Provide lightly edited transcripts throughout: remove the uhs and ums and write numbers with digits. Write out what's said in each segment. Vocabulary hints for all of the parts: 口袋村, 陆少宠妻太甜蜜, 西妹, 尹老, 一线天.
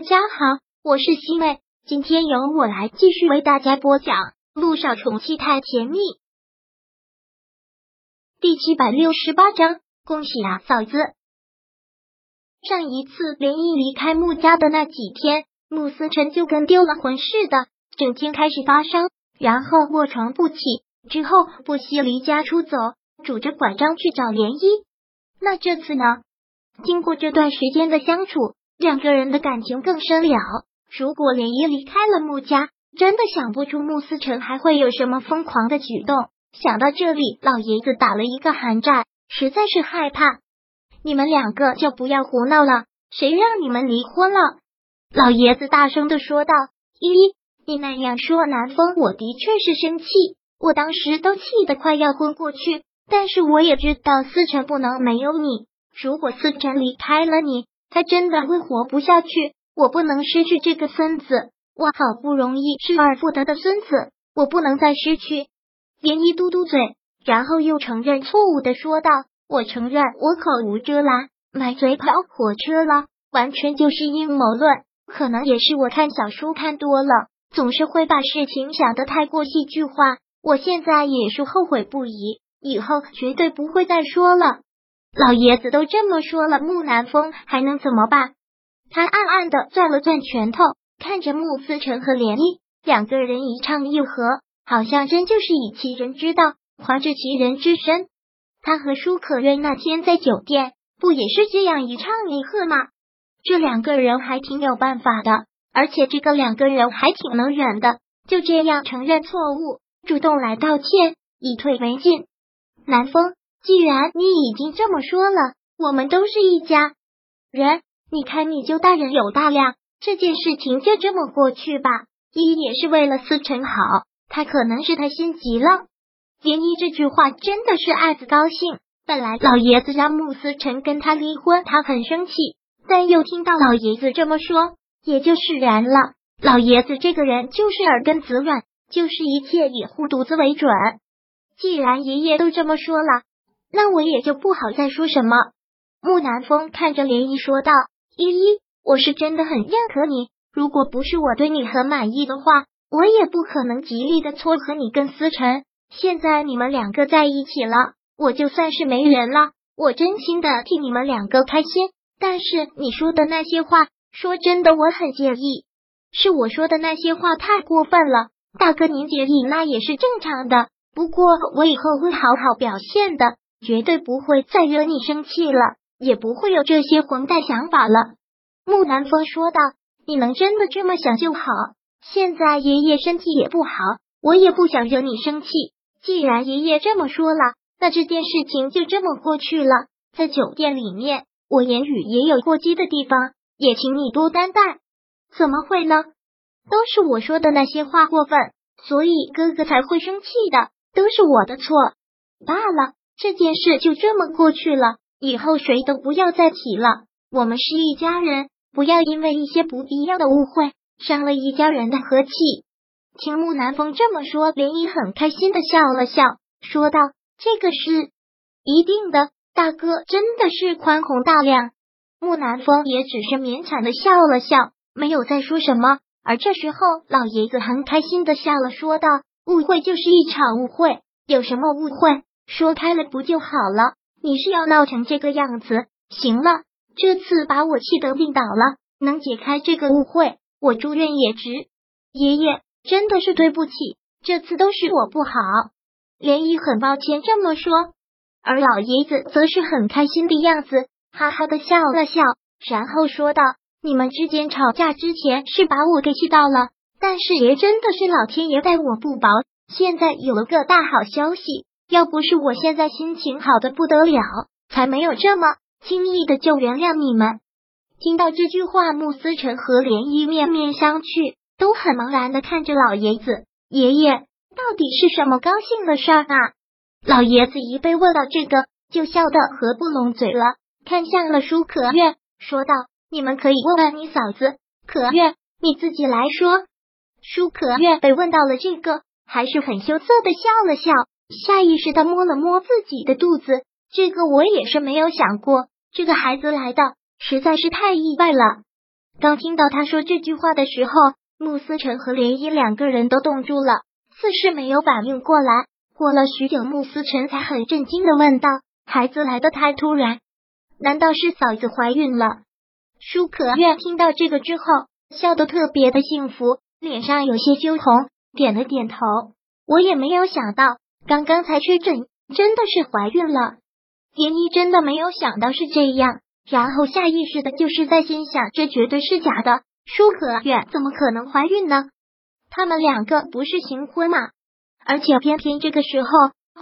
大家好，我是西妹，今天由我来继续为大家播讲《陆少宠妻太甜蜜》第768章，恭喜啊嫂子！上一次林毅离开穆家的那几天，穆思辰就跟丢了魂似的，整天开始发烧，然后卧床不起，之后不惜离家出走，拄着拐杖去找莲漪。那这次呢？经过这段时间的相处，两个人的感情更深了。如果莲漪离开了穆家，真的想不出穆思辰还会有什么疯狂的举动。想到这里，老爷子打了一个寒战，实在是害怕。你们两个就不要胡闹了，谁让你们离婚了？老爷子大声的说道。依依，你那样说南风，我的确是生气，我当时都气得快要昏过去，但是我也知道思辰不能没有你，如果思辰离开了你，他真的会活不下去，我不能失去这个孙子，我好不容易失而复得的孙子，我不能再失去。莲漪嘟嘟嘴，然后又承认错误的说道，我承认我口无遮拦，买嘴跑火车了，完全就是阴谋论，可能也是我看小说看多了，总是会把事情想得太过戏剧化，我现在也是后悔不已，以后绝对不会再说了。老爷子都这么说了，穆南风还能怎么办？他暗暗的攥了攥拳头，看着穆思辰和莲漪两个人一唱一和，好像真就是以其人之道还治其人之身。他和舒可瑞那天在酒店不也是这样一唱一和吗？这两个人还挺有办法的，而且这个两个人还挺能忍的，就这样承认错误，主动来道歉，以退为进。南风，既然你已经这么说了，我们都是一家人，你看你就大人有大量，这件事情就这么过去吧。依依也是为了思辰好，他可能是他心急了。莲漪这句话真的是爱子高兴，本来老爷子让穆思辰跟他离婚，他很生气，但又听到老爷子这么说，也就释然了。老爷子这个人就是耳根子软，就是一切以护犊子为准。既然爷爷都这么说了，那我也就不好再说什么。穆南风看着莲漪说道，依依，我是真的很认可你，如果不是我对你很满意的话，我也不可能极力的撮合你跟思辰。现在你们两个在一起了，我就算是没人了，我真心的替你们两个开心，但是你说的那些话，说真的我很介意。是我说的那些话太过分了，大哥您介意那也是正常的，不过我以后会好好表现的，绝对不会再惹你生气了，也不会有这些混蛋想法了。穆南风说道，你能真的这么想就好，现在爷爷身体也不好，我也不想惹你生气，既然爷爷这么说了，那这件事情就这么过去了。在酒店里面，我言语也有过激的地方，也请你多担待。怎么会呢？都是我说的那些话过分，所以哥哥才会生气的，都是我的错。罢了，这件事就这么过去了，以后谁都不要再提了。我们是一家人，不要因为一些不必要的误会，伤了一家人的和气。听穆南风这么说，莲漪很开心的笑了笑，说道，这个是一定的，大哥真的是宽宏大量。穆南风也只是勉强的笑了笑，没有再说什么。而这时候老爷子很开心的笑了，说道，误会就是一场误会，有什么误会，说开了不就好了，你是要闹成这个样子？行了，这次把我气得病倒了，能解开这个误会，我住院也值。爷爷，真的是对不起，这次都是我不好。莲漪很抱歉这么说，而老爷子则是很开心的样子，哈哈的笑了笑，然后说道，你们之间吵架之前是把我给气到了，但是也真的是老天爷待我不薄，现在有了个大好消息，要不是我现在心情好的不得了，才没有这么轻易的就原谅你们。听到这句话，穆思辰和莲漪面面相觑，都很茫然的看着老爷子，爷爷，到底是什么高兴的事儿啊？老爷子一被问到这个，就笑得合不拢嘴了，看向了舒可月，说道，你们可以问问你嫂子，可月，你自己来说。舒可月被问到了这个，还是很羞涩的笑了笑，下意识的摸了摸自己的肚子，这个我也是没有想过，这个孩子来的实在是太意外了。刚听到他说这句话的时候，穆思辰和连依两个人都冻住了，似是没有反应过来。过了许久，穆思辰才很震惊的问道：“孩子来得太突然，难道是嫂子怀孕了？”舒可愿听到这个之后，笑得特别的幸福，脸上有些羞红，点了点头。我也没有想到，刚才确诊真的是怀孕了。连依真的没有想到是这样，然后下意识的就是在心想，这绝对是假的，舒可远怎么可能怀孕呢？他们两个不是行婚吗？而且偏偏这个时候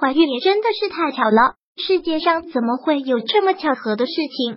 怀孕也真的是太巧了，世界上怎么会有这么巧合的事情？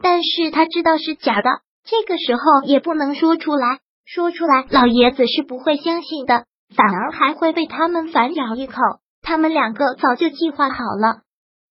但是他知道是假的，这个时候也不能说出来，说出来老爷子是不会相信的，反而还会被他们反咬一口。他们两个早就计划好了。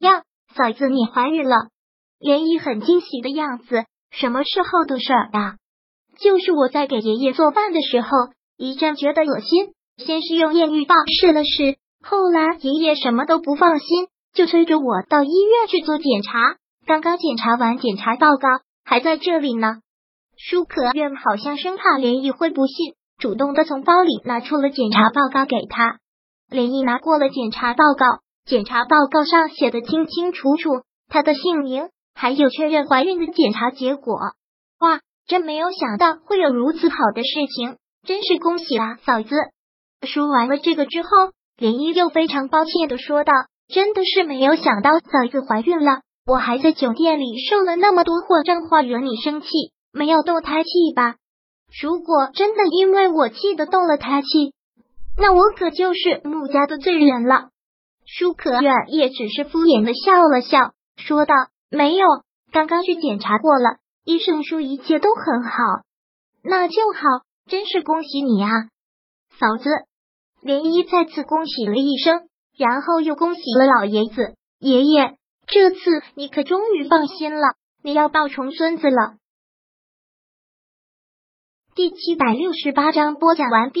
呀，嫂子你怀孕了。莲姨很惊喜的样子，什么时候的事儿啊？就是我在给爷爷做饭的时候，一阵觉得恶心，先是用验孕棒试了试，后来爷爷什么都不放心，就催着我到医院去做检查，刚检查完检查报告还在这里呢。舒可愿好像生怕莲姨会不信，主动的从包里拿出了检查报告给他。莲姨拿过了检查报告，检查报告上写的清清楚楚，她的姓名，还有确认怀孕的检查结果。哇，真没有想到会有如此好的事情，真是恭喜啦，嫂子。说完了这个之后，莲姨又非常抱歉的说道：“真的是没有想到嫂子怀孕了，我还在酒店里受了那么多祸，脏话惹你生气，没有动胎气吧？如果真的因为我气得动了胎气，那我可就是穆家的罪人了。”舒可远也只是敷衍的笑了笑，说道：“没有，刚去检查过了，医生说一切都很好。”那就好，真是恭喜你啊，嫂子。莲姨再次恭喜了一声，然后又恭喜了老爷子。爷爷，这次你可终于放心了，你要抱重孙子了。第768章播讲完毕。